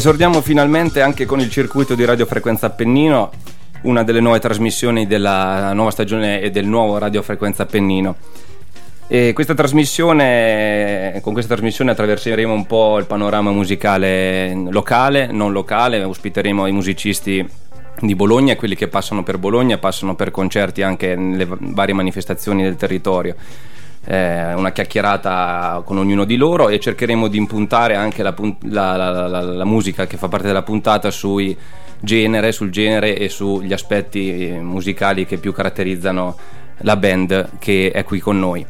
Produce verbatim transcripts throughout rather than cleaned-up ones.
Esordiamo finalmente anche con il circuito di Radiofrequenza Appennino, una delle nuove trasmissioni della nuova stagione e del nuovo Radiofrequenza Appennino. E questa trasmissione, con questa trasmissione attraverseremo un po' il panorama musicale locale, non locale, ospiteremo i musicisti di Bologna, quelli che passano per Bologna, passano per concerti anche nelle varie manifestazioni del territorio. Eh, una chiacchierata con ognuno di loro, e cercheremo di impuntare anche la, punt- la, la, la, la musica che fa parte della puntata sui genere, sul genere e sugli aspetti musicali che più caratterizzano la band che è qui con noi.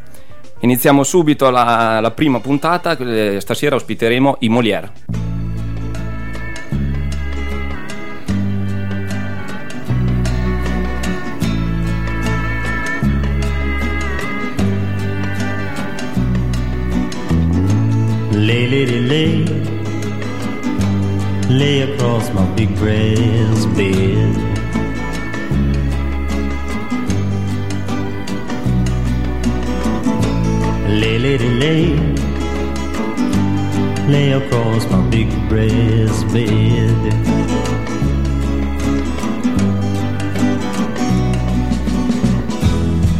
Iniziamo subito la, la prima puntata. Stasera ospiteremo i Molière. Lay, lady, lay, lay across my big brass bed. Lay, lady, lay, lay across my big brass bed.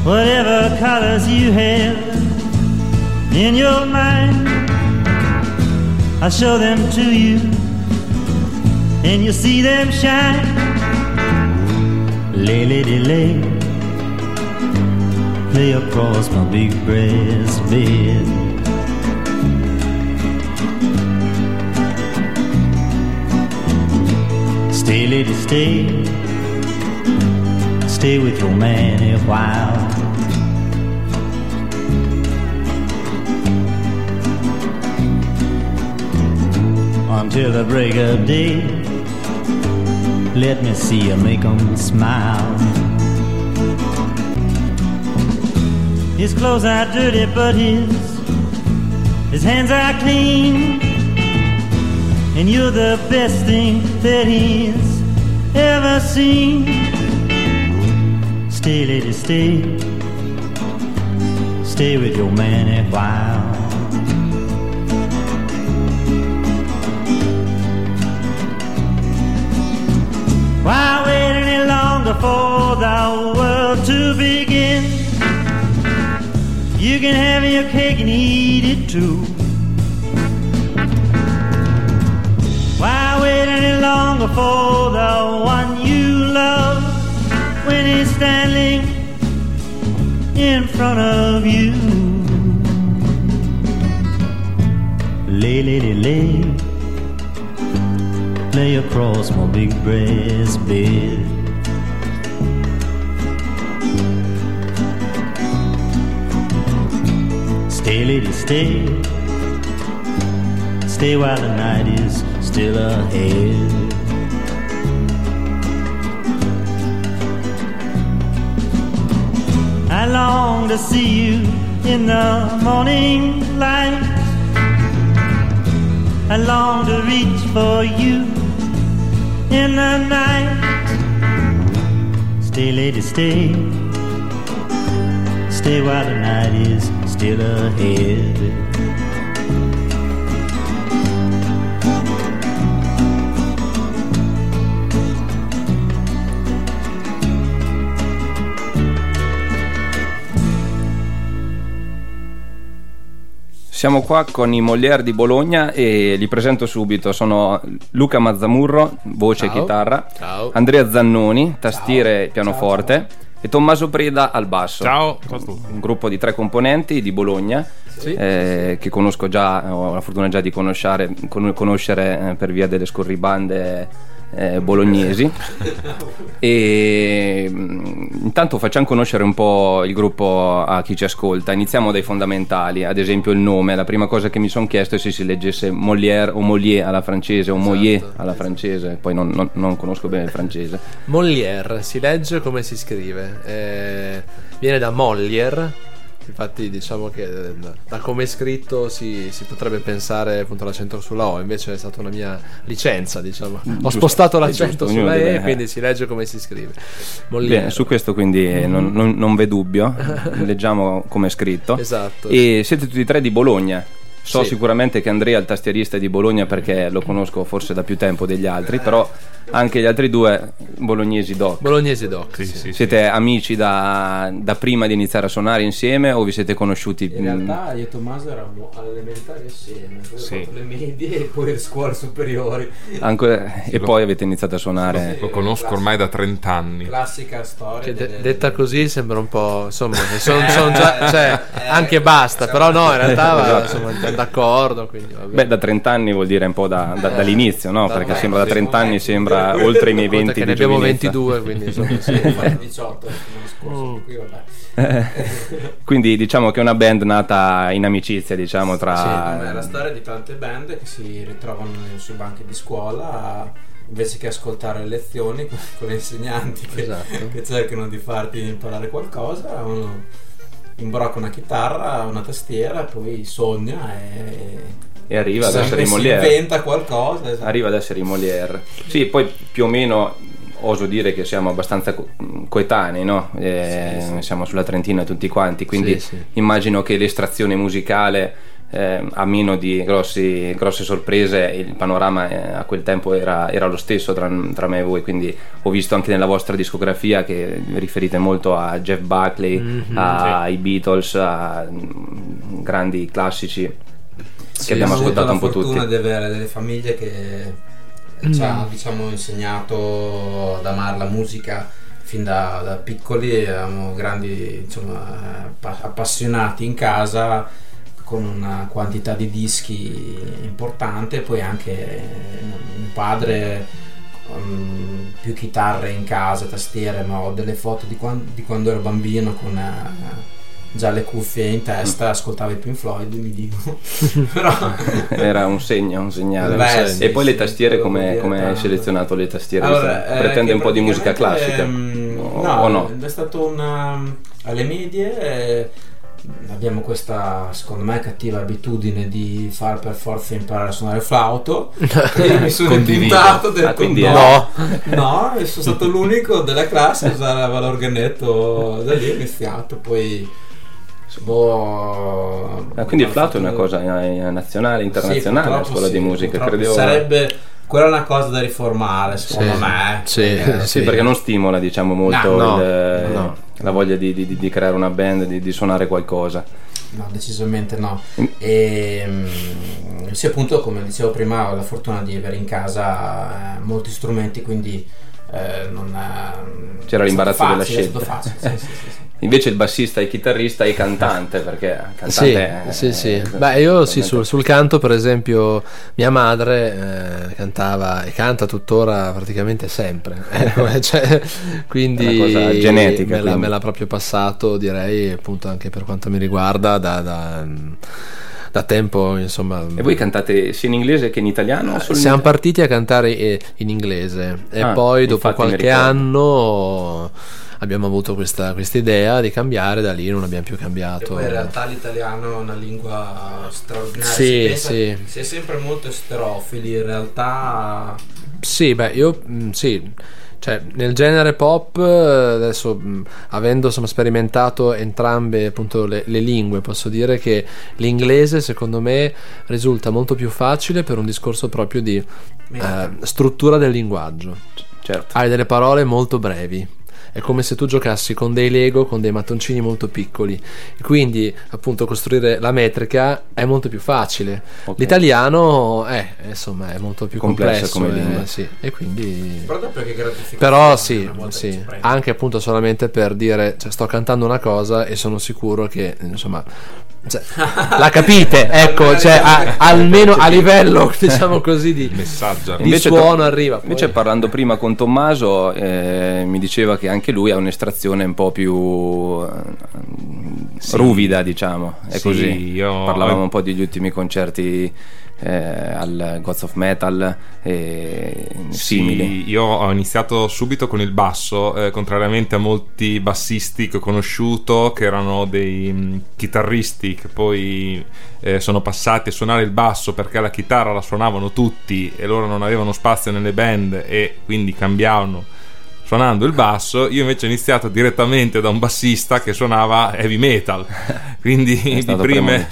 Whatever colors you have in your mind, I show them to you, and you see them shine. Lay, lady, lay, lay across my big brass bed. Stay, lady, stay, stay with your man a while. Until the break of day, let me see you make 'em smile. His clothes are dirty, but his his hands are clean, and you're the best thing that he's ever seen. Stay, lady, stay, stay with your man a while. Why wait any longer for the world to begin? You can have your cake and eat it too. Why wait any longer for the one you love when he's standing in front of you? Lay, lady, lay, lay, lay across my big brass bed. Stay, lady, stay, stay while the night is still ahead. I long to see you in the morning light. I long to reach for you in the night. Stay, lady, stay, stay while the night is still ahead. Siamo qua con i Molière di Bologna e li presento subito. Sono Luca Mazzamurro, voce e chitarra. Ciao. Andrea Zannoni, tastiere e pianoforte. Ciao, ciao. E Tommaso Preda al basso. Ciao. Un gruppo di tre componenti di Bologna, sì. eh, che conosco già, ho la fortuna già di conoscere, con, conoscere eh, per via delle scorribande eh, bolognesi. E intanto facciamo conoscere un po' il gruppo a chi ci ascolta. Iniziamo dai fondamentali, ad esempio il nome. La prima cosa che mi sono chiesto è se si leggesse Molière o Molière alla francese o esatto. Molière alla francese, poi non, non, non conosco bene il francese. Molière si legge come si scrive, eh, viene da Molière. Infatti diciamo che da come è scritto si, si potrebbe pensare appunto l'accento sulla O, invece è stata una mia licenza, diciamo. Giusto, ho spostato l'accento giusto, sulla E, quindi si legge come si scrive. Bene, su questo quindi mm. non, non, non v'è dubbio, leggiamo come è scritto. Esatto. E siete tutti e tre di Bologna. So sì. Sicuramente che Andrea è il tastierista di Bologna, perché lo conosco forse da più tempo degli altri, però anche gli altri due bolognesi doc. Bolognesi doc. Sì, sì. Sì, siete sì. amici da, da prima di iniziare a suonare insieme o vi siete conosciuti? In realtà io e Tommaso eravamo all'elementare assieme, poi sì. ho fatto le medie e poi le scuole superiori. Anche, sì, e lo, poi avete iniziato a suonare. Lo, lo conosco classica, ormai da trent'anni. Classica storia. Cioè, delle... detta così sembra un po', insomma, sono, sono già, cioè, eh, anche basta, però no, in realtà va, insomma, d'accordo, quindi va bene. Beh, da trent'anni vuol dire un po' da, da, dall'inizio, no? Da perché beh, sembra da trent'anni sembra oltre i miei venti di ne abbiamo ventidue, quindi insomma, sì, diciotto scorso, qui, vabbè. Quindi diciamo che è una band nata in amicizia, diciamo, tra sì, è la storia di tante band che si ritrovano sui banchi di scuola invece che ascoltare le lezioni con le insegnanti che, esatto. che cercano di farti imparare qualcosa. Uno imbrocca una chitarra, una tastiera, poi sogna e... e arriva ad essere in Molière. Si inventa qualcosa. Esatto. Arriva ad essere in Molière. Sì, poi più o meno oso dire che siamo abbastanza co- coetanei, no? Eh, sì, sì. Siamo sulla Trentina tutti quanti, quindi sì, sì. immagino che l'estrazione musicale, eh, a meno di grossi, grosse sorprese, il panorama eh, a quel tempo era, era lo stesso tra, tra me e voi, quindi ho visto anche nella vostra discografia che riferite molto a Jeff Buckley, mm-hmm, ai sì. Beatles, a mh, grandi classici sì, che abbiamo ascoltato un po' tutti. Ho avuto la fortuna di avere delle famiglie che mm. ci hanno, diciamo, insegnato ad amare la musica fin da, da piccoli, eravamo grandi, insomma, appassionati in casa, con una quantità di dischi importante. Poi anche mio padre, um, più chitarre in casa, tastiere, ma ho delle foto di quando, di quando ero bambino con uh, già le cuffie in testa, ascoltavo i Pink Floyd, mi dico. Però era un segno, un segnale. Beh, un segno. Sì, e poi sì, le tastiere, come, come hai selezionato le tastiere? Allora, pretende eh, un po' di musica classica? Ehm, o, no, o no? È stato una... alle medie... Eh, abbiamo questa, secondo me, cattiva abitudine di far per forza imparare a suonare il flauto. E mi sono impuntato del no, no, no, sono stato l'unico della classe che usava l'organetto, da lì ho iniziato. Poi boh, ah, quindi il flauto fatto... è una cosa nazionale, internazionale, sì, la scuola sì, di musica credevo... sarebbe quella una cosa da riformare, secondo sì, me sì, eh, sì, sì, perché non stimola, diciamo, molto no, no, il, no. la voglia di, di, di creare una band, di, di suonare qualcosa. No, decisamente no. E sì, appunto, come dicevo prima, ho la fortuna di avere in casa eh, molti strumenti, quindi eh, non è, c'era è l'imbarazzo facile, della scelta. È stato facile, sì, sì, sì, sì. Invece il bassista, il chitarrista e il cantante, perché cantante sì, è, sì, sì. È, beh, io sì, sul, sul canto, per esempio, mia madre eh, cantava e canta tuttora praticamente sempre, cioè, quindi è una cosa genetica, me, quindi. La, me l'ha proprio passato, direi, appunto, anche per quanto mi riguarda da... da da tempo, insomma. E voi cantate sia in inglese che in italiano? Solo siamo in... partiti a cantare in inglese e ah, poi dopo qualche anno abbiamo avuto questa idea di cambiare, da lì non abbiamo più cambiato. E poi in realtà l'italiano è una lingua straordinaria, sì, pensa, sì. si è sempre molto esterofili in realtà. Sì, beh, io sì, cioè nel genere pop adesso mh, avendo insomma sperimentato entrambe, appunto, le, le lingue, posso dire che l'inglese secondo me risulta molto più facile per un discorso proprio di eh, struttura del linguaggio. Certo. Hai delle parole molto brevi, è come se tu giocassi con dei Lego, con dei mattoncini molto piccoli, quindi appunto costruire la metrica è molto più facile. Okay. L'italiano è, insomma, è molto più complesso, complesso come lingua, eh, sì. E quindi però sì, sì. anche appunto solamente per dire, cioè, sto cantando una cosa e sono sicuro che, insomma, cioè, la capite, ecco, cioè, a, almeno a livello, diciamo così, di messaggio, di invece suono to- arriva poi. Invece parlando prima con Tommaso eh, mi diceva che anche lui ha un'estrazione un po' più sì. ruvida, diciamo, è sì, così io... parlavamo un po' degli ultimi concerti eh, al Gods of Metal e sì, simili. Io ho iniziato subito con il basso, eh, contrariamente a molti bassisti che ho conosciuto, che erano dei mh, chitarristi che poi eh, sono passati a suonare il basso perché la chitarra la suonavano tutti e loro non avevano spazio nelle band e quindi cambiavano suonando il basso, io invece ho iniziato direttamente da un bassista che suonava heavy metal, quindi è stato di prime,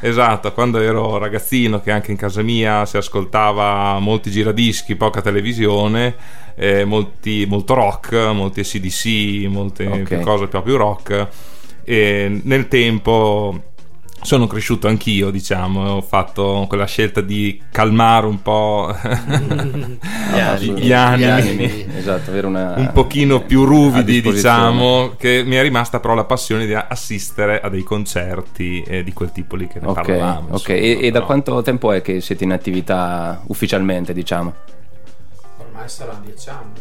esatto, quando ero ragazzino, che anche in casa mia si ascoltava molti giradischi, poca televisione, eh, molti, molto rock, molti A C D C, molte okay. più cose più, più rock, e nel tempo sono cresciuto anch'io, diciamo, ho fatto quella scelta di calmare un po' gli animi, esatto, avere una, un pochino più ruvidi, diciamo, che mi è rimasta però la passione di assistere a dei concerti eh, di quel tipo lì che ne okay, parlavamo. Ok, insomma, e, e da quanto tempo è che siete in attività ufficialmente, diciamo? Ormai saranno dieci anni.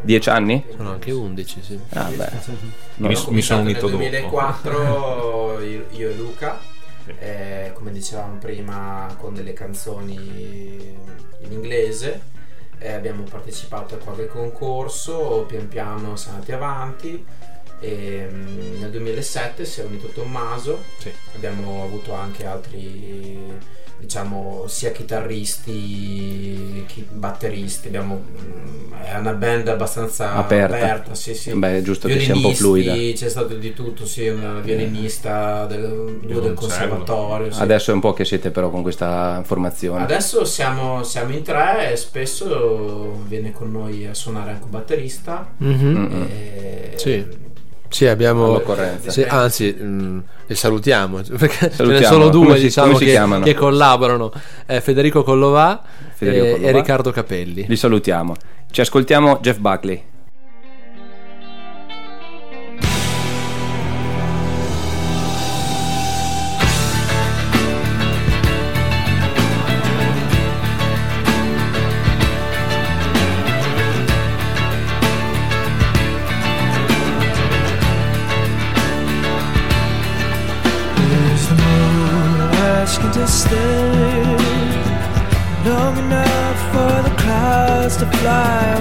dieci anni? Sono anche undici, sì. Ah, beh. No, mi, mi sono unito dopo. Nel duemilaquattro io e Luca, eh, come dicevamo prima, con delle canzoni in inglese, eh, abbiamo partecipato a qualche concorso, pian piano siamo andati avanti, e nel duemilasette si è unito Tommaso, sì. Abbiamo avuto anche altri, diciamo, sia chitarristi che batteristi, abbiamo, è una band abbastanza aperta, aperta sì, sì. Beh, è giusto che sia un po' fluida, c'è stato di tutto, sì, un violinista del, due del conservatorio, sì. Adesso è un po' che siete però con questa formazione, adesso siamo, siamo in tre e spesso viene con noi a suonare anche un batterista, mm-hmm. e... sì. Sì, abbiamo, sì, anzi mh, li salutiamo, perché salutiamo. Ce ne sono due, si, diciamo, che, che collaborano, eh, Federico Collovà Federico e, Collovà. e Riccardo Capelli. Li salutiamo, ci ascoltiamo Jeff Buckley. Bye.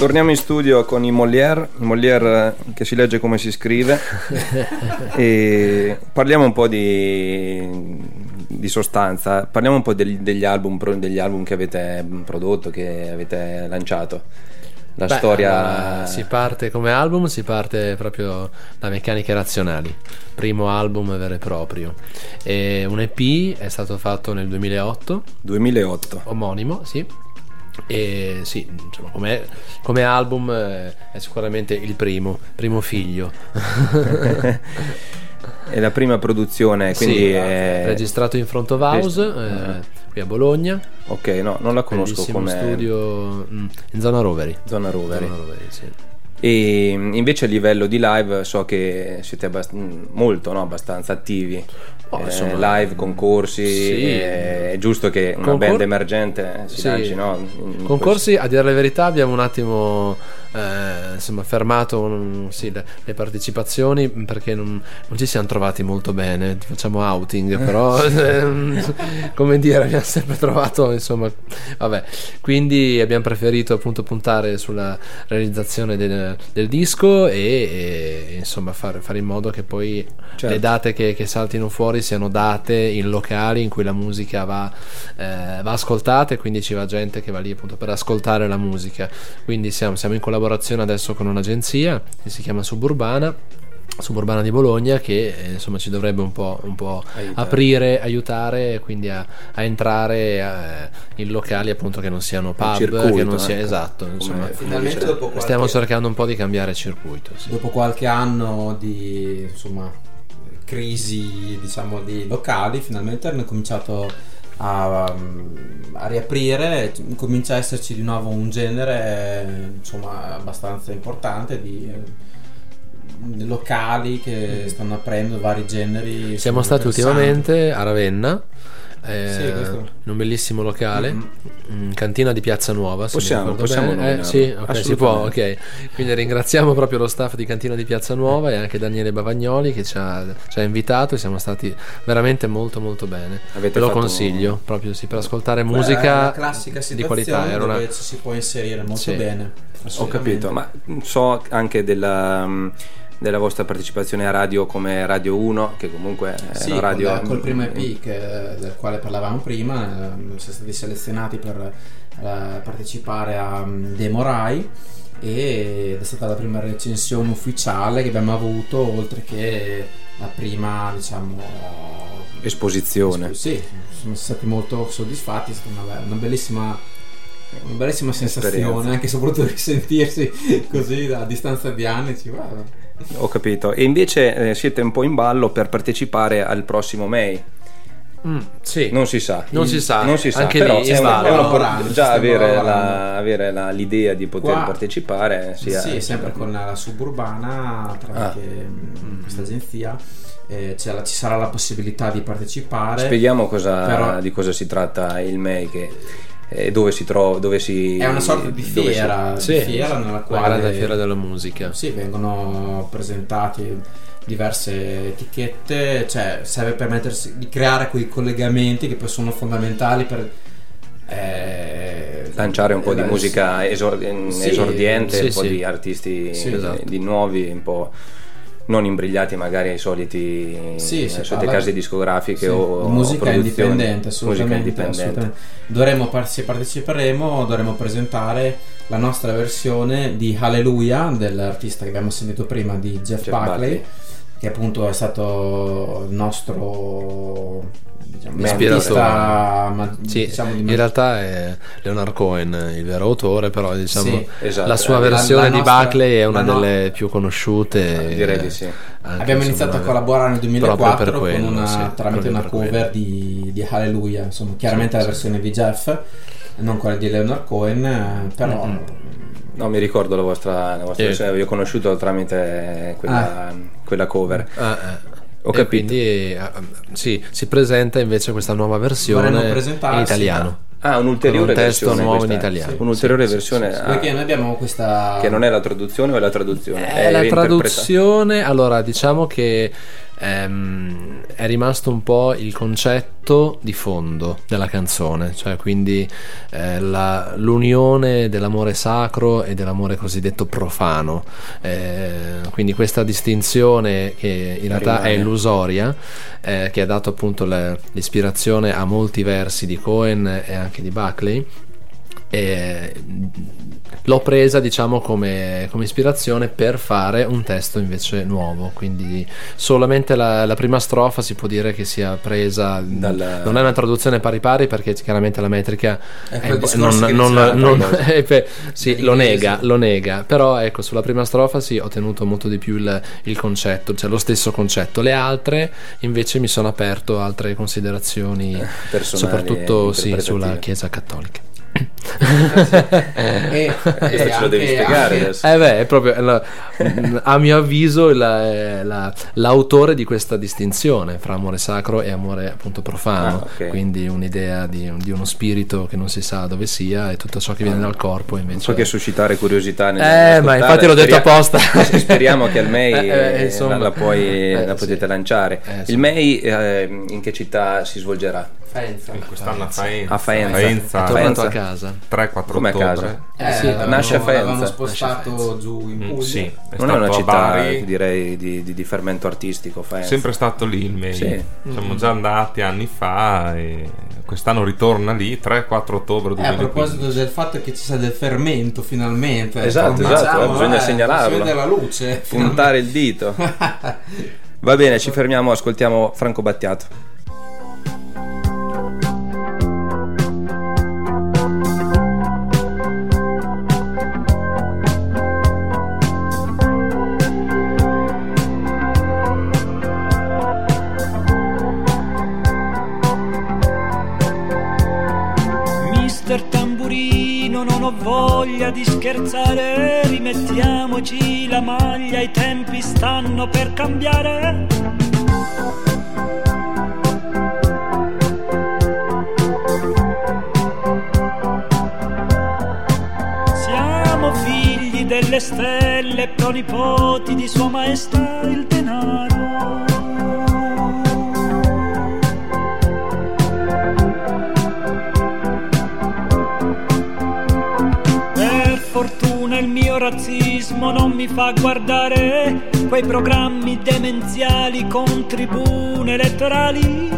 Torniamo in studio con i Molière, Molière che si legge come si scrive, e parliamo un po' di, di sostanza, parliamo un po' degli, degli, album, degli album che avete prodotto, che avete lanciato. La Beh, storia allora, si parte come album, si parte proprio da Meccaniche Razionali, primo album vero e proprio, e un E P è stato fatto nel duemilaotto omonimo, sì, e sì, diciamo, come, come album è sicuramente il primo primo figlio. È la prima produzione, quindi sì, è registrato in Front of House, eh, qui a Bologna. Ok, no, non la conosco come studio in Zona Roveri. Zona Roveri. Zona Roveri, sì. E invece a livello di live so che siete abbast- molto, no, abbastanza attivi. Oh, insomma, eh, live, concorsi, sì. eh, è giusto che una Concor- band emergente si sì. lanci, no? In concorsi, questo. A dire la verità abbiamo un attimo eh, insomma fermato un, sì, le, le partecipazioni perché non, non ci siamo trovati molto bene, facciamo outing però eh, come dire, abbiamo sempre trovato, insomma, vabbè, quindi abbiamo preferito appunto puntare sulla realizzazione del, del disco e, e insomma fare, fare in modo che poi certo. le date che, che saltino fuori siano date in locali in cui la musica va, eh, va ascoltata, e quindi ci va gente che va lì appunto per ascoltare la musica. Quindi siamo, siamo in collaborazione adesso con un'agenzia che si chiama Suburbana Suburbana di Bologna, che insomma ci dovrebbe un po', un po' aiutare. aprire, aiutare quindi a, a entrare eh, in locali appunto che non siano pub, circuito, che non sia ecco. esatto. Insomma, finalmente dopo qualche... stiamo cercando un po' di cambiare circuito. Sì. Dopo qualche anno di insomma crisi, diciamo, di locali, finalmente hanno cominciato a, a riaprire, comincia a esserci di nuovo un genere insomma abbastanza importante di locali che stanno aprendo vari generi. Siamo stati ultimamente a Ravenna, Eh, sì, in un bellissimo locale, mm-hmm. Cantina di Piazza Nuova, se possiamo, possiamo eh, sì, okay, si può, ok. Quindi ringraziamo proprio lo staff di Cantina di Piazza Nuova e anche Daniele Bavagnoli che ci ha, ci ha invitato, e siamo stati veramente molto molto bene. Avete Ve lo consiglio un... proprio sì, per ascoltare Beh, musica di qualità, era una... dove ci si può inserire molto sì. bene. Ho capito, ma so anche della della vostra partecipazione a radio come Radio uno, che comunque è sì, una radio col, col primo E P che, del quale parlavamo prima, eh, siete stati selezionati per eh, partecipare a Demo Rai, ed è stata la prima recensione ufficiale che abbiamo avuto, oltre che la prima, diciamo, esposizione. Sì, siamo stati molto soddisfatti, è stata una, una bellissima una bellissima sensazione, esperienza. Anche soprattutto risentirsi così a distanza di anni, ci guarda. Ho capito. E invece eh, siete un po' in ballo per partecipare al prossimo M E I. Mm, sì. Non si sa. Non si sa. Non si sa. Anche però lì è un già avere, la, avere la, l'idea di poter Qua, partecipare. Sia sì, sempre con la Suburbana, tramite ah. questa agenzia. Eh, c'è la, ci sarà la possibilità di partecipare. Spieghiamo cosa, però, di cosa si tratta il M E I, che dove si trova, dove si è una sorta di fiera, si... di sì, fiera nella quale la fiera della musica sì, vengono presentati diverse etichette, cioè serve per mettersi, di creare quei collegamenti che poi sono fondamentali per eh, lanciare un po' eh, di musica esor- sì, esordiente sì, un po' sì. di artisti sì, esatto. di nuovi, un po' non imbrigliati magari ai soliti sì, sì, solite parla... case discografiche sì. o musica indipendente, assolutamente, musica indipendente assolutamente. Dovremo par- se parteciperemo dovremo presentare la nostra versione di Hallelujah dell'artista che abbiamo sentito prima, di Jeff, Jeff Buckley, Buckley che appunto è stato il nostro, diciamo, ispiratore, ma, sì, diciamo, in realtà è Leonard Cohen il vero autore, però diciamo sì, esatto. la sua versione la, la nostra, di Buckley è una delle no. più conosciute, direi di sì. Abbiamo iniziato a collaborare nel duemilaquattro con quello, una, sì, tramite una cover di, di Hallelujah, insomma chiaramente sì, la versione sì. di Jeff, non quella di Leonard Cohen, però mm-hmm. no, mi ricordo la vostra, la vostra eh. versione, vi ho conosciuto tramite quella, ah. quella cover ah, eh. Ho capito. Quindi eh, sì, si presenta invece questa nuova versione in italiano. Ah, un'ulteriore un testo versione nuovo questa, in italiano. Sì, un'ulteriore sì, versione. Sì, sì, sì. Ah, perché noi abbiamo questa, che non è la traduzione o è la traduzione? È, è la traduzione. Allora, diciamo che ehm, è rimasto un po' il concetto di fondo della canzone, cioè quindi eh, la, l'unione dell'amore sacro e dell'amore cosiddetto profano, eh, quindi questa distinzione che in realtà è illusoria, eh, che ha dato appunto le, l'ispirazione a molti versi di Cohen e anche di Buckley. E l'ho presa, diciamo, come, come ispirazione per fare un testo invece nuovo, quindi solamente la, la prima strofa si può dire che sia presa dalla... non è una traduzione pari pari, perché chiaramente la metrica è è po- non, non, non, non, sì, lo nega, lo nega, però ecco, sulla prima strofa sì, ho tenuto molto di più il, il concetto, cioè lo stesso concetto. Le altre invece mi sono aperto altre considerazioni personali, soprattutto sì, sulla Chiesa Cattolica. eh, eh, ce lo devi spiegare anche, adesso. Eh beh, è proprio la, a mio avviso la, la, l'autore di questa distinzione fra amore sacro e amore appunto profano, ah, okay. Quindi un'idea di, di uno spirito che non si sa dove sia e tutto ciò che viene dal corpo invece non so che suscitare curiosità nel eh ma infatti l'ho detto apposta. Speriamo che al M E I eh, eh, la, la, puoi, eh, la potete sì. lanciare eh, il M E I eh, in che città si svolgerà? Faenza. Quest'anno a Faenza. A Faenza. Faenza. È tornato a casa. tre quattro Come ottobre. Casa? Eh, sì, nasce a Faenza. L'hanno spostato Faenza. Giù in Puglia. Mm, sì, è non è una città direi di, di, di fermento artistico, Faenza. Sempre stato lì il M E I. Sì. Siamo mm-hmm. già andati anni fa e quest'anno ritorna lì tre quattro ottobre eh, a proposito del fatto che ci sia del fermento finalmente. Esatto, esatto, bisogna eh, segnalarlo. Bisogna vedere la luce. Puntare il dito. Va bene, ci fermiamo, ascoltiamo Franco Battiato. Voglia di scherzare, rimettiamoci la maglia, i tempi stanno per cambiare. Siamo figli delle stelle, pronipoti di Sua Maestà il denaro. Il mio razzismo non mi fa guardare quei programmi demenziali con tribune elettorali.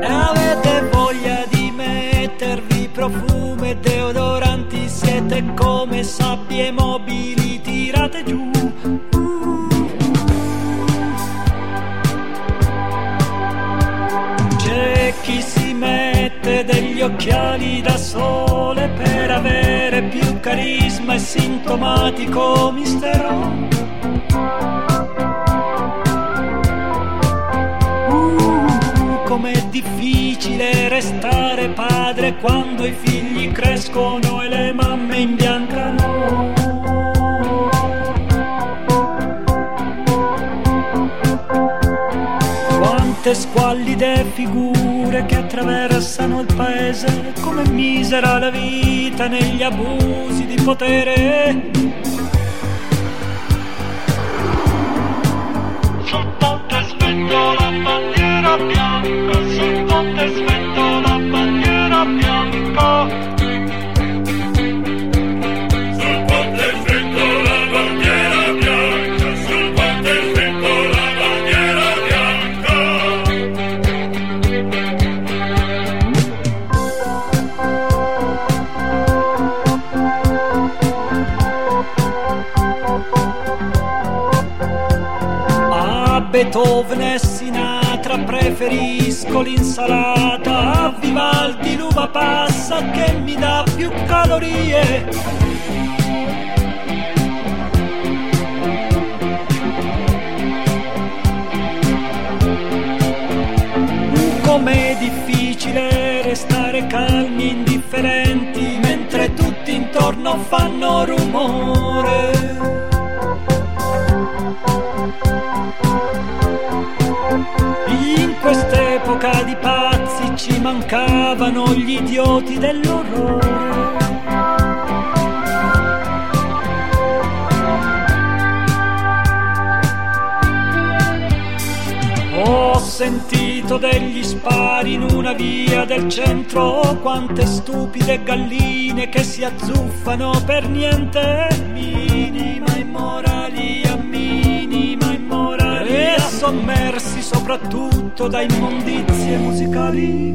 E avete voglia di mettervi profumo e deodoranti, siete come sabbie mobili tirate giù. Chi si mette degli occhiali da sole per avere più carisma e sintomatico mistero. Uh, com'è difficile restare padre quando i figli crescono e le mamme imbiancano. Quante squallide figure che attraversano il paese, come misera la vita negli abusi di potere. Soltanto svento la bandiera bianca, soltanto svento la bandiera bianca. Beethoven e Sinatra preferisco l'insalata, a Vivaldi l'uva passa che mi dà più calorie. Com'è difficile restare calmi, indifferenti, mentre tutti intorno fanno rumore. In quest'epoca di pazzi ci mancavano gli idioti dell'orrore. Ho sentito degli spari in una via del centro, oh, quante stupide galline che si azzuffano per niente. Minima immoralia, minima immoralia, e sommersi soprattutto da immondizie musicali.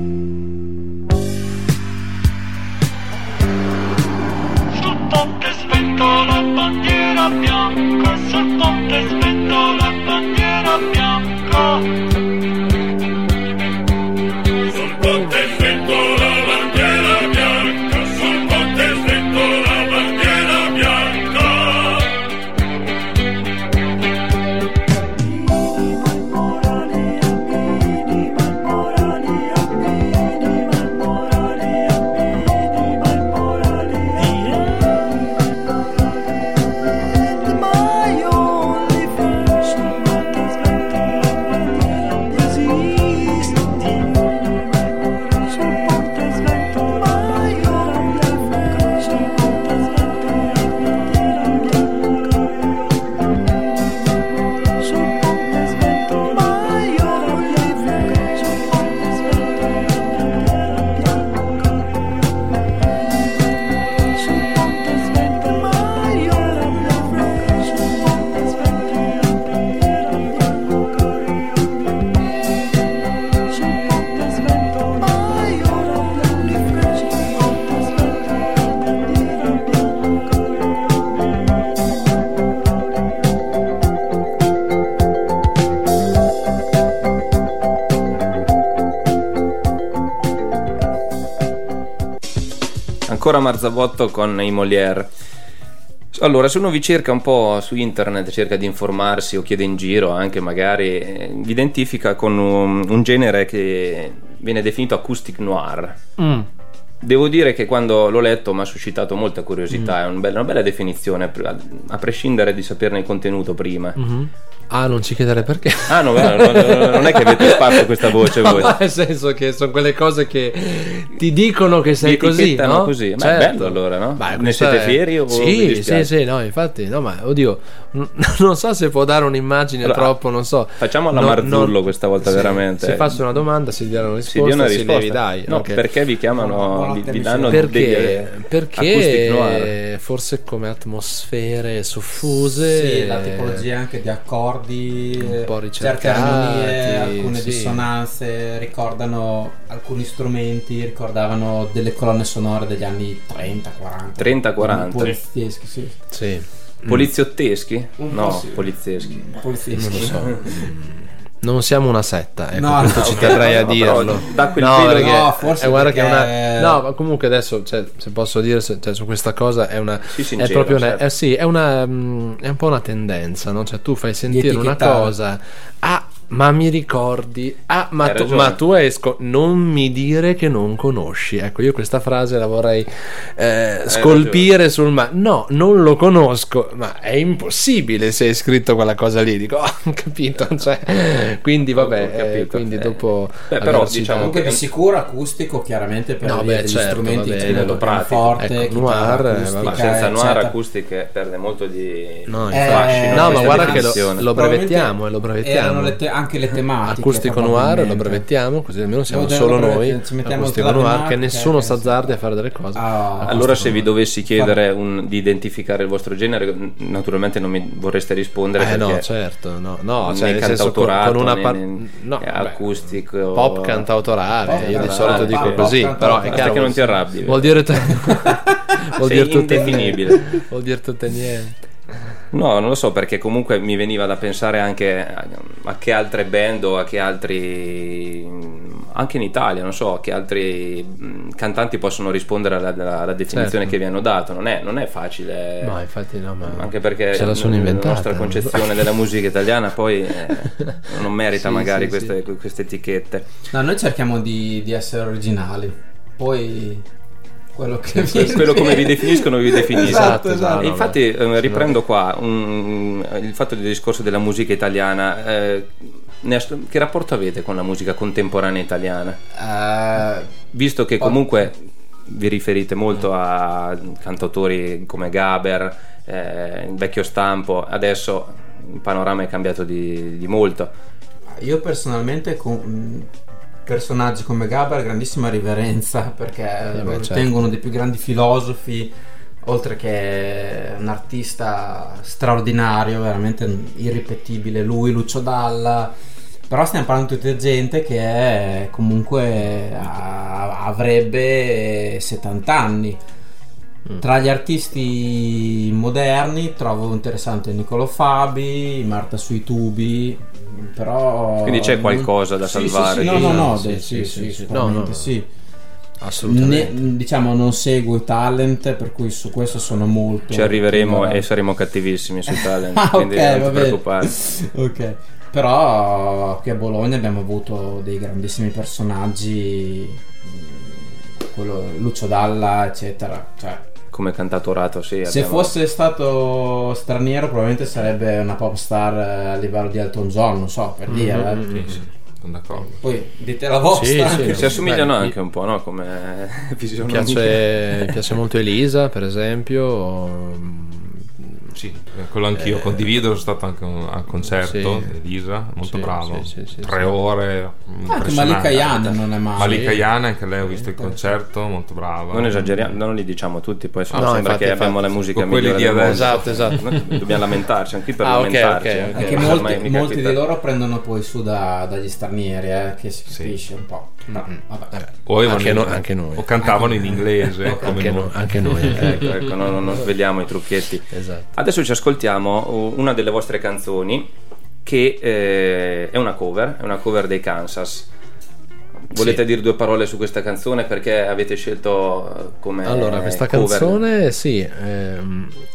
Ponte spento la bandiera bianca, sul ponte spento la bandiera bianca, sul ponte spento la bandiera bianca, sul ponte spento la bandiera bianca. Minima immorale, minima immorale, minima immorale. Ancora Marzabotto con i Molière. Allora, se uno vi cerca un po' su internet, cerca di informarsi o chiede in giro anche magari, vi identifica con un, un genere che viene definito acoustic noir. Mm. Devo dire che quando l'ho letto mi ha suscitato molta curiosità, mm. è un be- una bella definizione, a prescindere di saperne il contenuto prima. Mm-hmm. Ah, non ci chiedere perché. Ah, no, no, no, no, non è che avete fatto questa voce no, voi. Ma nel senso che sono quelle cose che ti dicono che sei così, no? Così. Ma certo. È bello allora, no? Beh, ne siete è... fieri o sì, sì, sì, no, infatti, no, ma oddio, n- non so se può dare un'immagine allora, troppo, non so. Facciamo alla no, Marzullo non... questa volta sì, veramente. Se faccio una domanda, si dia una risposta, si dia una risposta. Si levi, dai. No, okay. Perché vi chiamano, vi, vi danno perché, degli perché noir. Forse come atmosfere soffuse. Sì, la tipologia anche di accordi un po' certe armonie, alcune sì. dissonanze ricordano alcuni strumenti, ricordavano delle colonne sonore degli anni trenta quaranta polizieschi sì, sì. Mm. poliziotteschi? Un no, sì. polizieschi polizieschi non lo so. Non siamo una setta, ecco, no, questo no, ci okay, terrei no, a dirlo. No, da quel no, perché, no forse eh, guarda perché... che una, no, ma comunque adesso cioè, se posso dire se, cioè, su questa cosa è una sì, sincero, è proprio certo. una, è, sì, è una mh, è un po' una tendenza, no? Cioè tu fai sentire una cosa ah ma mi ricordi ah ma tu, ma tu esco non mi dire che non conosci, ecco io questa frase la vorrei eh, scolpire ragione. Sul ma no non lo conosco, ma è impossibile se è scritto quella cosa lì, dico oh, capito cioè, quindi vabbè capito, eh, quindi eh. dopo beh, però diciamo comunque che... di sicuro acustico chiaramente per no, beh, gli certo, strumenti vabbè, molto forte ecco, noir, ma senza noir acustiche perde molto di no, eh, no ma guarda definizione. Che lo, lo brevettiamo e lo brevettiamo anche le tematiche acustico noir lo brevettiamo così almeno siamo solo noi acustico noir che nessuno s'azzardi a fare delle cose ah, allora se vi dovessi chiedere un, di identificare il vostro genere naturalmente non mi vorreste rispondere eh no certo no no cioè nel senso con, con una par- ne, no, acustico beh, pop cantautorale pop, io di solito pop, dico pop, così pop, però è chiaro che non ti arrabbi vuol dire t- vuol dire tutto indefinibile vuol dire tutto niente. No, non lo so perché comunque mi veniva da pensare anche a, a che altre band o a che altri anche in Italia, non so, a che altri mh, cantanti possono rispondere alla, alla, alla definizione certo. che vi hanno dato. Non è, non è facile. No, infatti no, ma anche perché ce la sono n- inventata. La nostra concezione della musica italiana poi eh, non merita sì, magari sì, queste, sì. queste etichette. No, noi cerchiamo di, di essere originali. Poi quello che viene. Quello come vi definiscono vi definiscono. Esatto, esatto. E infatti eh, riprendo qua un, il fatto del discorso della musica italiana. Eh, che rapporto avete con la musica contemporanea italiana? Uh, Visto che comunque oh. vi riferite molto a cantautori come Gaber, eh, il vecchio stampo, adesso il panorama è cambiato di, di molto. Io personalmente con personaggi come Gaber grandissima riverenza, perché eh, lo certo. ritengo uno dei più grandi filosofi, oltre che un artista straordinario, veramente irripetibile. Lui, Lucio Dalla, però stiamo parlando di tutta gente che è, comunque a, avrebbe settanta anni. Mm. Tra gli artisti moderni trovo interessante Niccolò Fabi, Marta sui Tubi, però quindi c'è qualcosa da sì, salvare. Sì, sì, no, no, no, sì, sì, sì, sì, sì, no, no. sì. assolutamente. Ne, diciamo non seguo i talent, per cui su questo sono molto. Ci arriveremo attivo. E saremo cattivissimi sui talent, ah, quindi okay, non ti preoccupare. Ok. Però qui a Bologna abbiamo avuto dei grandissimi personaggi, quello Lucio Dalla, eccetera, cioè come cantautorato, sì. Se abbiamo... fosse stato straniero probabilmente sarebbe una pop star a livello di Elton John, non so, per mm-hmm. dire. Mm-hmm. Sì. D'accordo. Poi dite la vostra. Sì, sì, si assomigliano beh, anche un po', no? Come visione. Piace, piace molto Elisa, per esempio. Sì, quello anch'io eh, condivido, sono stato anche a concerto sì, Elisa, molto sì, bravo. Sì, sì, Tre sì. ore. Anche Malika Ayane non è male. Malika Ayane, anche lei ho visto il concerto, molto brava. Non esageriamo, non li diciamo tutti, poi sembra no, no, che infatti, abbiamo infatti, la musica migliore di adesso. Esatto, esatto. Dobbiamo lamentarci, anche per ah, lamentarci. Okay, okay, okay. Anche molti, molti, molti di loro prendono poi su da, dagli stranieri, eh, che si capisce sì. un po'. No, vabbè. O anche, in, no, anche noi. O cantavano anche in inglese. Come anche noi. Ecco, non svegliamo i trucchetti. Esatto. Adesso ci ascoltiamo una delle vostre canzoni che eh, è una cover, è una cover dei Kansas. Volete sì. dire due parole su questa canzone, perché avete scelto come Allora, questa cover? Canzone sì, eh,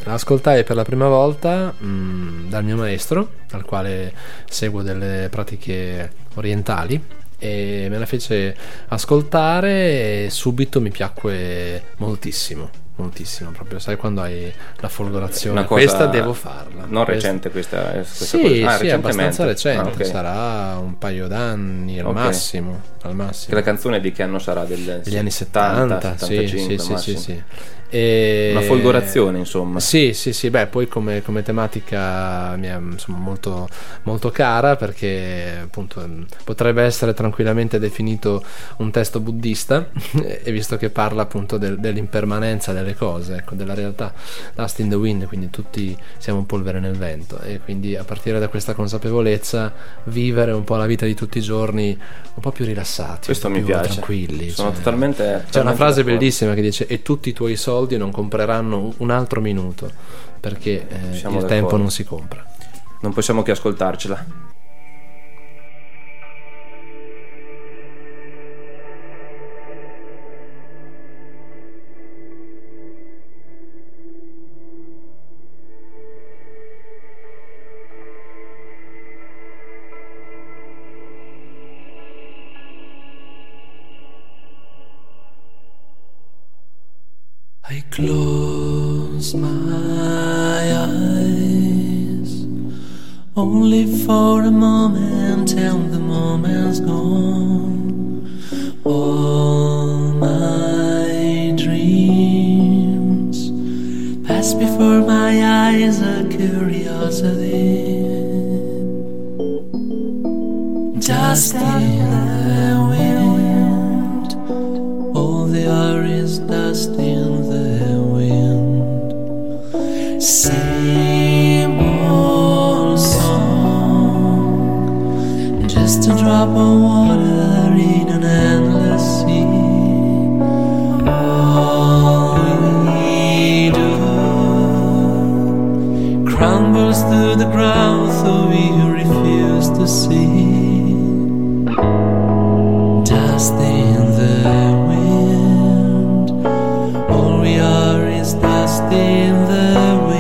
la ascoltai per la prima volta mh, dal mio maestro, al quale seguo delle pratiche orientali, e me la fece ascoltare e subito mi piacque moltissimo. Moltissimo, proprio, sai quando hai la folgorazione, questa devo farla. Non recente questa, questa sì, cosa. Ah, sì, è abbastanza recente, ah, okay. sarà un paio d'anni al, okay. massimo, al massimo. Che la canzone di che anno sarà? Del, degli anni settanta, settantacinque, sì, sì, sì, sì. E... una folgorazione, insomma. Sì, sì, sì, beh, poi come, come tematica mi è insomma molto, molto cara, perché appunto potrebbe essere tranquillamente definito un testo buddista, e visto che parla appunto del, dell'impermanenza delle cose, ecco, della realtà, dust in the wind, quindi tutti siamo polvere nel vento, e quindi a partire da questa consapevolezza vivere un po' la vita di tutti i giorni un po' più rilassati, questo mi più piace. Tranquilli. Sono cioè, totalmente, c'è totalmente una frase bellissima che dice "e tutti i tuoi soldi non compreranno un altro minuto", perché eh, il tempo d'accordo. Non si compra. Non possiamo che ascoltarcela. I close my eyes only for a moment, and the moment's gone. All my dreams pass before my eyes, a curiosity. Just in the wind, all the air is dust in. Same old song, just a drop of water in an endless sea. All we do crumbles to the ground, so we refuse to see. Dust in the wind, all we are is dust in the wind.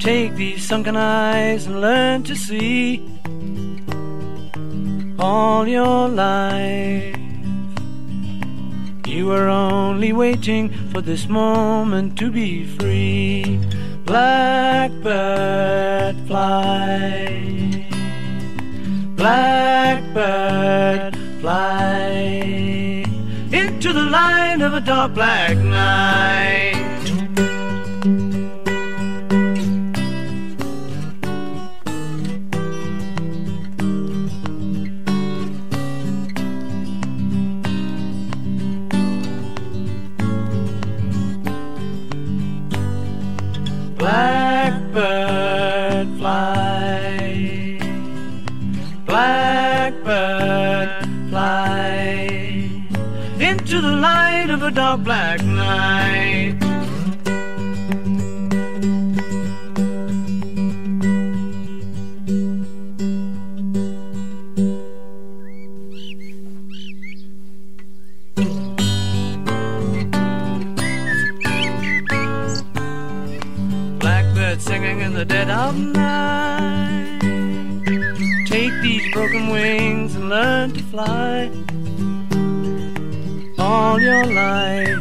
take these sunken eyes and learn to see all your life. You were only waiting for this moment to be free. Blackbird fly, blackbird fly, into the light of a dark black night. Blackbird fly, blackbird fly, into the light of a dark black night. Dead of night, take these broken wings and learn to fly all your life.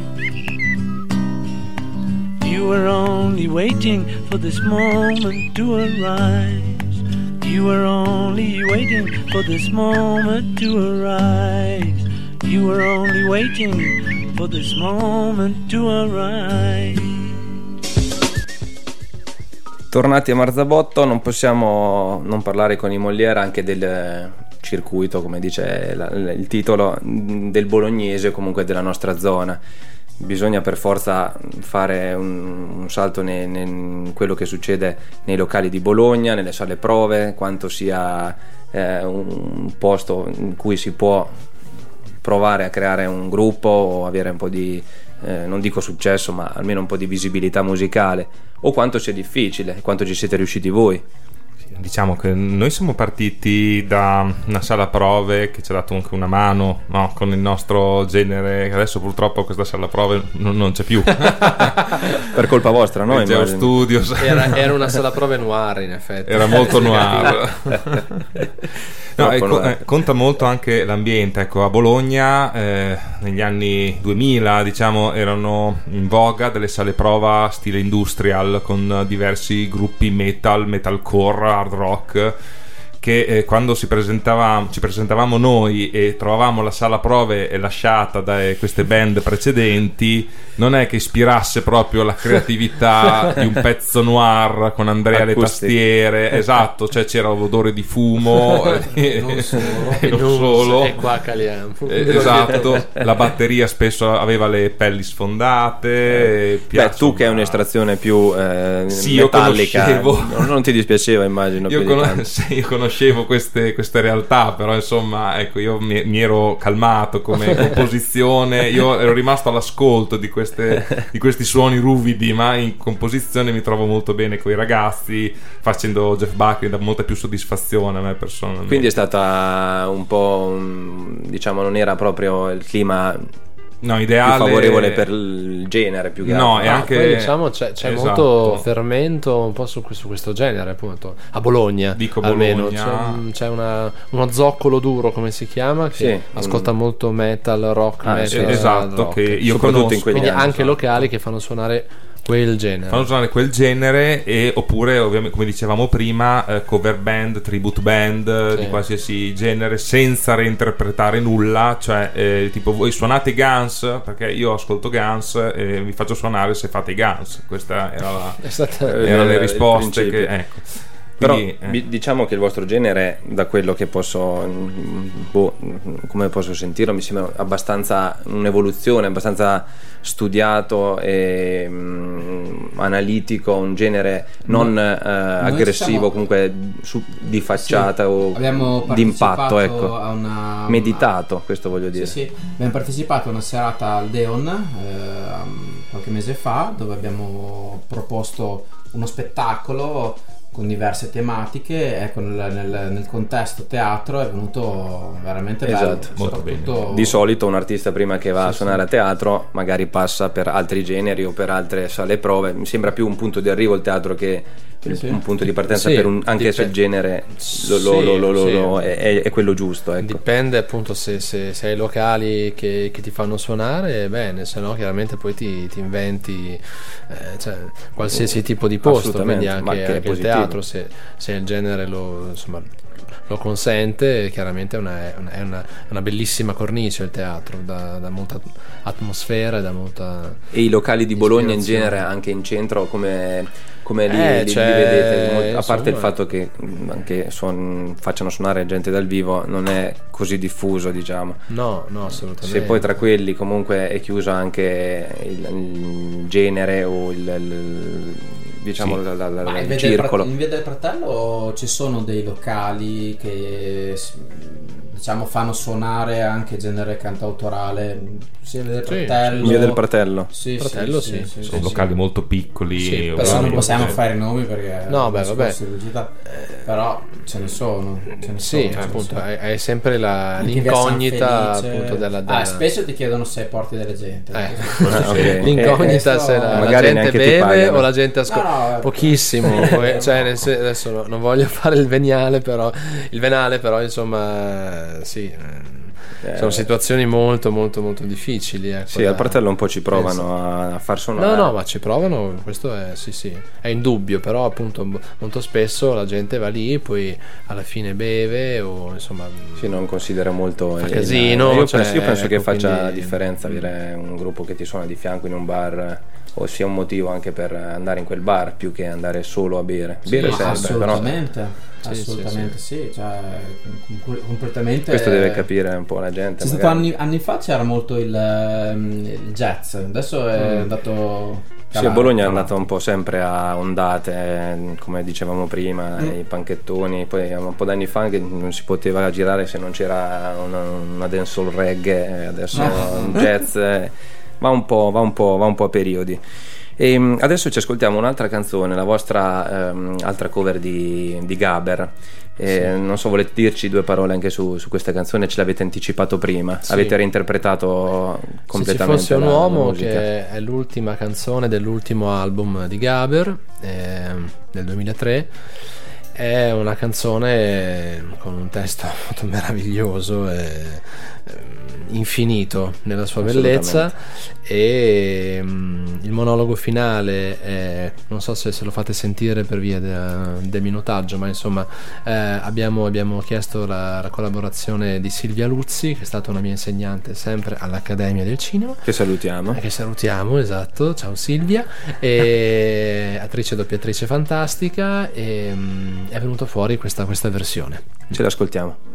You were only waiting for this moment to arise. You were only waiting for this moment to arise. You were only waiting for this moment to arise. Tornati a Marzabotto, non possiamo non parlare con i Molière anche del circuito, come dice la, il titolo, del bolognese, comunque della nostra zona. Bisogna per forza fare un, un salto in quello che succede nei locali di Bologna, nelle sale prove, quanto sia eh, un posto in cui si può provare a creare un gruppo o avere un po' di... Eh, non dico successo, ma almeno un po' di visibilità musicale, o quanto sia difficile, quanto ci siete riusciti voi. Diciamo che noi siamo partiti da una sala prove che ci ha dato anche una mano, no, con il nostro genere. Adesso purtroppo questa sala prove non, non c'è più per colpa vostra, no? Era, era, era una sala prove noir, in effetti era molto noir. No, eh, co- eh, conta molto anche l'ambiente, ecco. A Bologna eh, negli anni duemila, diciamo, erano in voga delle sale prova stile industrial con diversi gruppi metal, metalcore, hard rock, che eh, quando si presentavamo, ci presentavamo noi e trovavamo la sala prove lasciata da queste band precedenti, non è che ispirasse proprio la creatività di un pezzo noir con Andrea alle tastiere, esatto, cioè c'era odore di fumo e non solo, e, non non solo. E qua caliamo, esatto, la batteria spesso aveva le pelli sfondate. Beh, tu che hai un'estrazione più eh, sì, metallica, non, non ti dispiaceva, immagino. Io, con... sì, io conoscevo queste, queste realtà, però insomma, ecco, io mi, mi ero calmato come composizione, io ero rimasto all'ascolto di, queste, di questi suoni ruvidi, ma in composizione mi trovo molto bene con i ragazzi, facendo Jeff Buckley dà molta più soddisfazione a me personalmente. Quindi è stata un po', diciamo, non era proprio il clima... No, ideale, più favorevole per il genere, più che no, altro. E anche poi, diciamo, c'è, c'è esatto. molto fermento un po' su, su questo genere, appunto a Bologna, dico almeno Bologna. C'è, c'è una, uno zoccolo duro, come si chiama, che sì. ascolta mm. molto metal, rock, ah, metal, esatto, rock. Che io conosco, in quindi anni, anche so. locali che fanno suonare quel genere, fanno suonare quel genere e oppure, ovviamente, come dicevamo prima, eh, cover band, tribute band, sì. di qualsiasi genere, senza reinterpretare nulla, cioè eh, tipo voi suonate Guns, perché io ascolto Guns e vi faccio suonare se fate Guns. Questa era la, erano le risposte che, ecco. Quindi, però eh. diciamo che il vostro genere, da quello che posso, boh, come posso sentirlo, mi sembra abbastanza un'evoluzione, abbastanza studiato e mh, analitico, un genere non eh, aggressivo, siamo, comunque su, di facciata, sì, o d'impatto, ecco, a una, meditato, questo voglio dire. Sì, sì, abbiamo partecipato a una serata al Deon eh, qualche mese fa, dove abbiamo proposto uno spettacolo con diverse tematiche, ecco, nel, nel, nel contesto teatro è venuto veramente bello, esatto, molto bene. Di solito un artista, prima che va sì, a suonare sì. a teatro, magari passa per altri generi o per altre sale prove, mi sembra più un punto di arrivo il teatro che sì, sì. un punto di partenza, sì, per un, anche dipende. Se il genere lo, lo, lo, lo, lo, sì. lo, è, è quello giusto, ecco. Dipende, appunto, se, se, se hai locali che, che ti fanno suonare bene, se no chiaramente poi ti, ti inventi eh, cioè, qualsiasi uh, tipo di posto, quindi anche, ma che anche il teatro. Se, se il genere lo, insomma, lo consente, chiaramente è una, è una, è una bellissima cornice il teatro, da, da molta atmosfera, da molta. E i locali di Bologna in genere, anche in centro, come, come li, eh, li, cioè, li vedete? A parte insomma, il fatto che anche suon, facciano suonare gente dal vivo, non è così diffuso, diciamo. No, no, assolutamente. Se poi tra quelli comunque è chiuso anche il, il genere o il, il diciamo sì. la, la, la, il circolo. In via del Pratello ci sono dei locali che, diciamo, fanno suonare anche genere cantautorale, sì, in via del Pratello, sì, via del Pratello. Sì, Pratello sì, sì, sì, sono sì, locali sì. molto piccoli, sì, però non possiamo fare i nomi perché no, beh, vabbè. Velocità, però ce ne sono, ce ne sì, sono, appunto, è, è sempre la, l'incognita, appunto, della, della... Ah, spesso ti chiedono se porti della gente, eh. Eh, okay. l'incognita eh, se la, la gente beve o la gente ascolta. No, pochissimo, eh, cioè, nel senso, adesso no, non voglio fare il veniale, però il venale, però insomma, sì, eh, sono situazioni molto molto molto difficili, ecco, sì, da... al Pratello un po' ci provano eh, a far suonare, no no, ma ci provano, questo è sì sì è indubbio, però appunto molto spesso la gente va lì, poi alla fine beve o insomma sì, non considera molto il casino, io, cioè, penso, io penso ecco, che faccia quindi... differenza avere un gruppo che ti suona di fianco in un bar, o sia un motivo anche per andare in quel bar più che andare solo a bere, sì, bere serve, assolutamente, però... assolutamente sì, sì, sì. sì cioè, completamente questo deve capire un po' la gente. C'è stato anni, anni fa c'era molto il, il jazz, adesso è mm. andato sì, a Bologna è andata un po' sempre a ondate, come dicevamo prima, mm. i panchettoni, poi un po' d'anni fa anche non si poteva girare se non c'era una, una dancehall reggae, adesso un jazz va un po', va un po', va un po' a periodi. E adesso ci ascoltiamo un'altra canzone, la vostra ehm, altra cover di, di Gaber. E sì. Non so, volete dirci due parole anche su, su questa canzone? Ce l'avete anticipato prima, sì. avete reinterpretato completamente. Se ci fosse un uomo, che è l'ultima canzone dell'ultimo album di Gaber, eh, del duemilatré. È una canzone con un testo molto meraviglioso e infinito nella sua bellezza, e um, il monologo finale è, non so se, se lo fate sentire per via del de minutaggio, ma insomma eh, abbiamo, abbiamo chiesto la, la collaborazione di Silvia Luzzi, che è stata una mia insegnante sempre all'Accademia del Cinema, che salutiamo, eh, che salutiamo, esatto, ciao Silvia, e attrice e doppiatrice fantastica, e um, è venuta fuori questa, questa versione, ce l'ascoltiamo.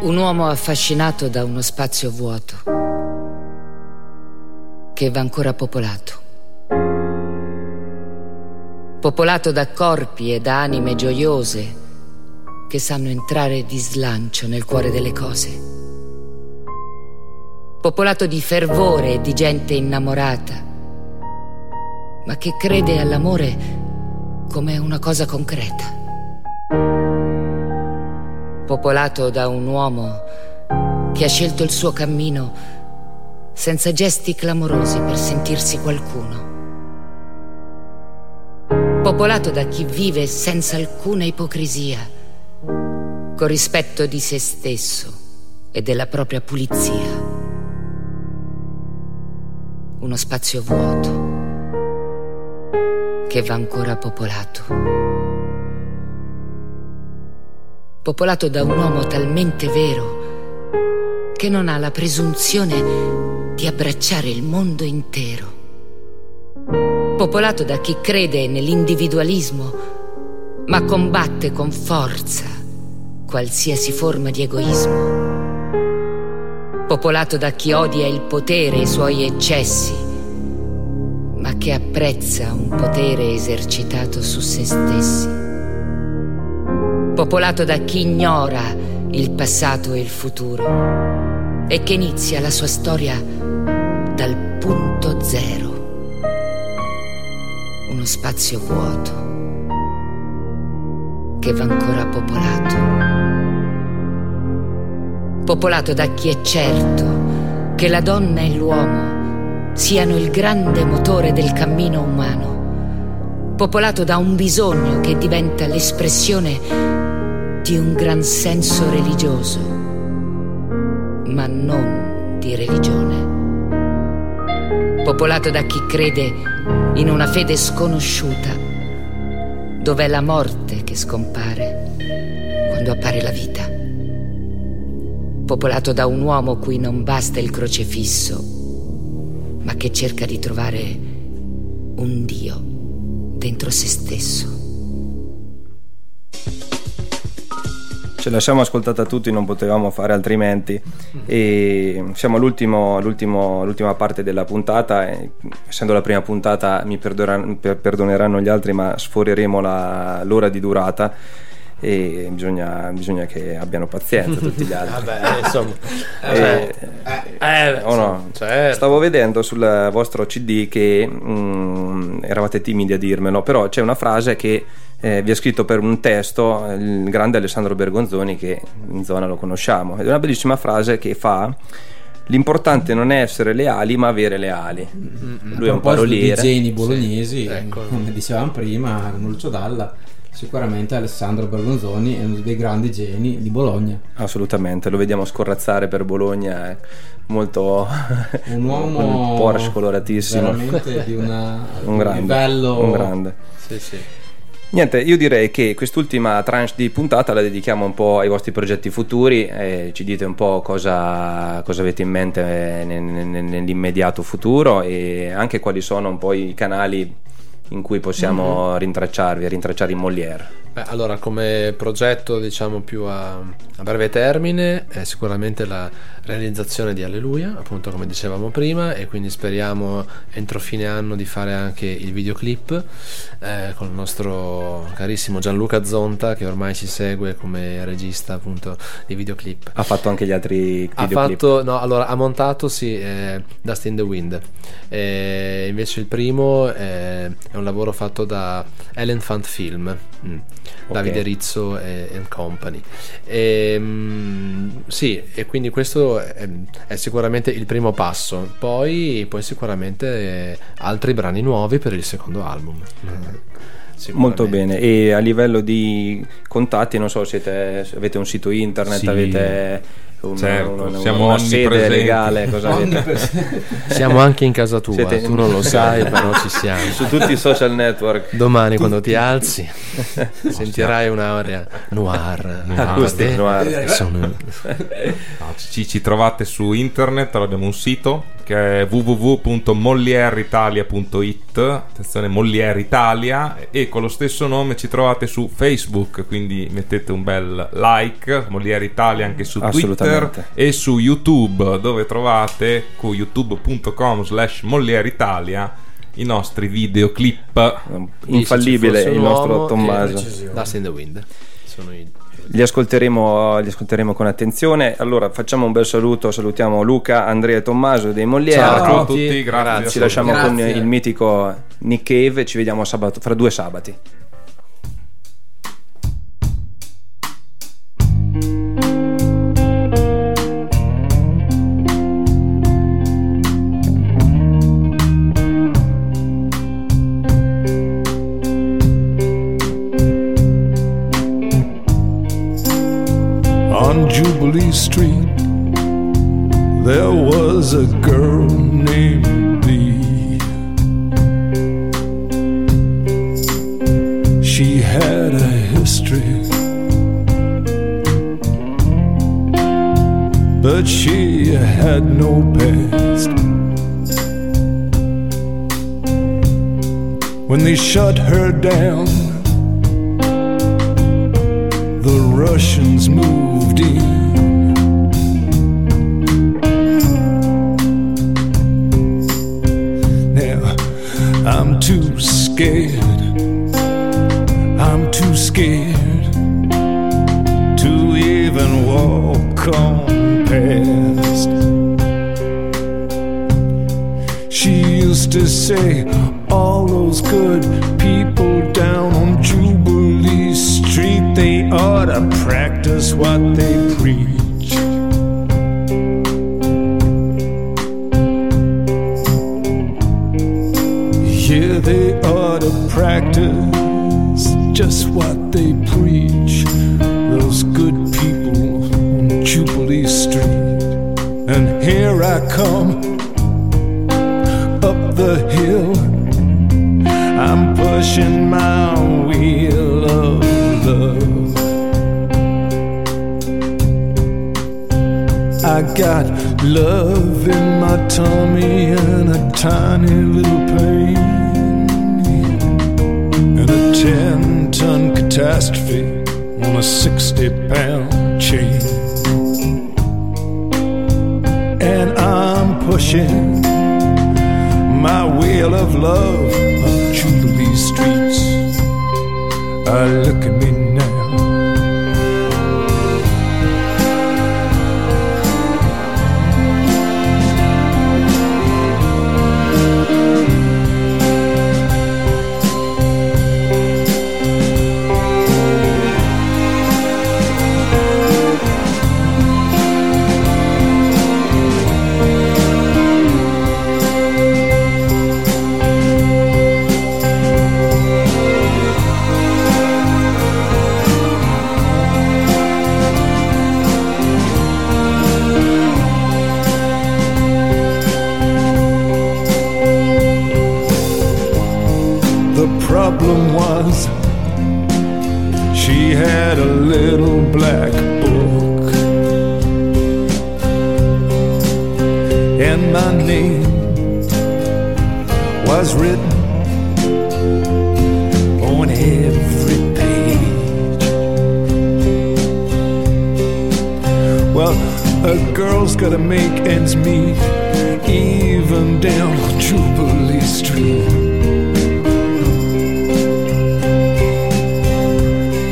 Un uomo affascinato da uno spazio vuoto che va ancora popolato. popolato da corpi e da anime gioiose che sanno entrare di slancio nel cuore delle cose, popolato di fervore e di gente innamorata, ma che crede all'amore come una cosa concreta, popolato da un uomo che ha scelto il suo cammino senza gesti clamorosi per sentirsi qualcuno, popolato da chi vive senza alcuna ipocrisia, con rispetto di se stesso e della propria pulizia. Uno spazio vuoto che va ancora popolato, popolato da un uomo talmente vero che non ha la presunzione di abbracciare il mondo intero, popolato da chi crede nell'individualismo ma combatte con forza qualsiasi forma di egoismo, popolato da chi odia il potere e i suoi eccessi ma che apprezza un potere esercitato su se stessi, popolato da chi ignora il passato e il futuro e che inizia la sua storia dal punto zero. Uno spazio vuoto che va ancora popolato, popolato da chi è certo che la donna e l'uomo siano il grande motore del cammino umano, popolato da un bisogno che diventa l'espressione di un gran senso religioso, ma non di religione, popolato da chi crede in una fede sconosciuta, dov'è la morte che scompare quando appare la vita, popolato da un uomo cui non basta il crocifisso, ma che cerca di trovare un Dio dentro se stesso. Ce la siamo ascoltata tutti, non potevamo fare altrimenti, e siamo all'ultimo, all'ultimo, all'ultima parte della puntata, e, essendo la prima puntata mi perdoneranno gli altri ma sforeremo la, l'ora di durata e bisogna, bisogna che abbiano pazienza tutti gli altri. Vabbè, insomma, e, eh, eh, oh no, certo. Stavo vedendo sul vostro C D che mh, eravate timidi a dirmelo, però c'è una frase che Eh, vi ha scritto per un testo il grande Alessandro Bergonzoni, che in zona lo conosciamo, ed è una bellissima frase che fa: l'importante non è essere leali ma avere le ali. Mm-hmm. Lui è un paroliere. A proposito di geni bolognesi, sì, ecco, come dicevamo prima con Lucio Dalla, sicuramente Alessandro Bergonzoni è uno dei grandi geni di Bologna. Assolutamente, lo vediamo scorrazzare per Bologna, è molto un uomo un Porsche coloratissimo, veramente di una, un grande, livello un grande. Sì, sì. Niente, io direi che quest'ultima tranche di puntata la dedichiamo un po' ai vostri progetti futuri, e ci dite un po' cosa, cosa avete in mente nell'immediato futuro e anche quali sono un po' i canali in cui possiamo mm-hmm. rintracciarvi, rintracciare in Molière. Beh, allora, come progetto diciamo più a, a breve termine è sicuramente la realizzazione di Alleluia, appunto come dicevamo prima, e quindi speriamo entro fine anno di fare anche il videoclip eh, con il nostro carissimo Gianluca Zonta, che ormai ci segue come regista appunto di videoclip. Ha fatto anche gli altri ha videoclip? Fatto, no, allora, ha montato sì eh, Dust in the Wind, eh, invece il primo eh, è un lavoro fatto da Elephant Film, mm. okay. Davide Rizzo e, e Company e, mm, sì, e quindi questo è, è sicuramente il primo passo, poi, poi sicuramente altri brani nuovi per il secondo album. Mm. Molto bene. E a livello di contatti, non so, siete, avete un sito internet? Sì. Avete un, certo, un, un, siamo una sede legale, cosa avete? Siamo anche in casa tua. Siete... tu non lo sai però ci siamo su tutti i social network. Domani tutti. Quando ti alzi sentirai un'area noir, noir, noir. Sono... ci, ci trovate su internet, abbiamo un sito che è w w w punto molliere italia punto i t, attenzione, Molière Italia, e con lo stesso nome ci trovate su Facebook, quindi mettete un bel like, Molière Italia anche su Twitter e su YouTube, dove trovate con youtube punto com slash Molière Italia i nostri videoclip infallibile, il nostro Tommaso. Dust in the Wind. Sono i... Li ascolteremo, li ascolteremo con attenzione. Allora facciamo un bel saluto, salutiamo Luca, Andrea e Tommaso dei Molière. Ciao a tutti, tutti grazie, grazie. Ci lasciamo grazie. con il mitico Nick Cave, ci vediamo sabato, fra due sabati. Jubilee Street, there was a girl named Bee. She had a history, but she had no past. When they shut her down, the Russians moved in. I'm too scared, I'm too scared to even walk on past. She used to say, all those good people down on Jubilee Street, they ought to practice what they preach. They ought to practice just what they preach, those good people on Jubilee Street. And here I come up the hill, I'm pushing my wheel of love. I got love in my tummy and a tiny little pain, ten-ton catastrophe on a sixty-pound chain. And I'm pushing my wheel of love on Jubilee streets. Ah, look at me now. Problem was, she had a little black book, and my name was written on every page. Well, a girl's gotta make ends meet, even down Jubilee Street.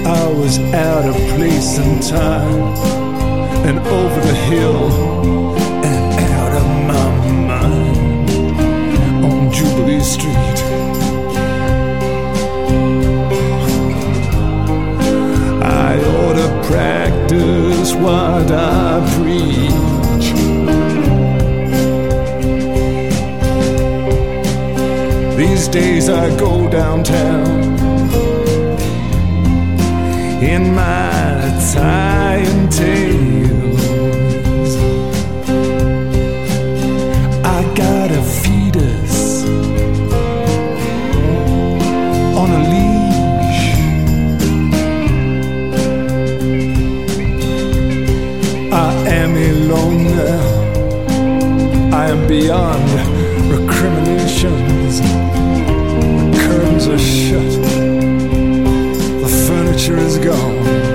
I was out of place in time, and over the hill, and out of my mind, on Jubilee Street. I ought to practice what I preach. These days I go downtown in my tie and tails. I got a fetus on a leash. I am alone now, I am beyond recriminations. The curtains are shut, the furniture is gone.